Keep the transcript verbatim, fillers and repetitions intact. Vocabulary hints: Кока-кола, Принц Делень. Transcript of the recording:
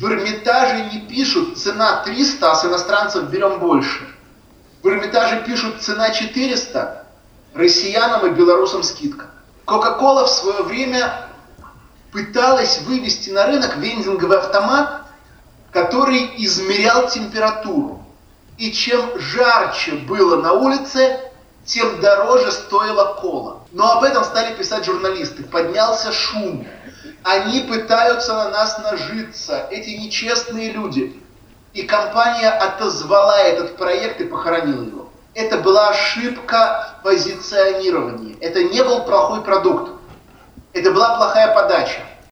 В Эрмитаже не пишут цена триста, а с иностранцев берем больше. В Эрмитаже пишут цена четыреста, россиянам и белорусам скидка. Кока-кола в свое время пыталась вывести на рынок вендинговый автомат, который измерял температуру. И чем жарче было на улице, тем дороже стоила кола. Но об этом стали писать журналисты. Поднялся шум. Они пытаются на нас нажиться, эти нечестные люди. И компания отозвала этот проект и похоронила его. Это была ошибка в позиционировании. Это не был плохой продукт. Это была плохая подача.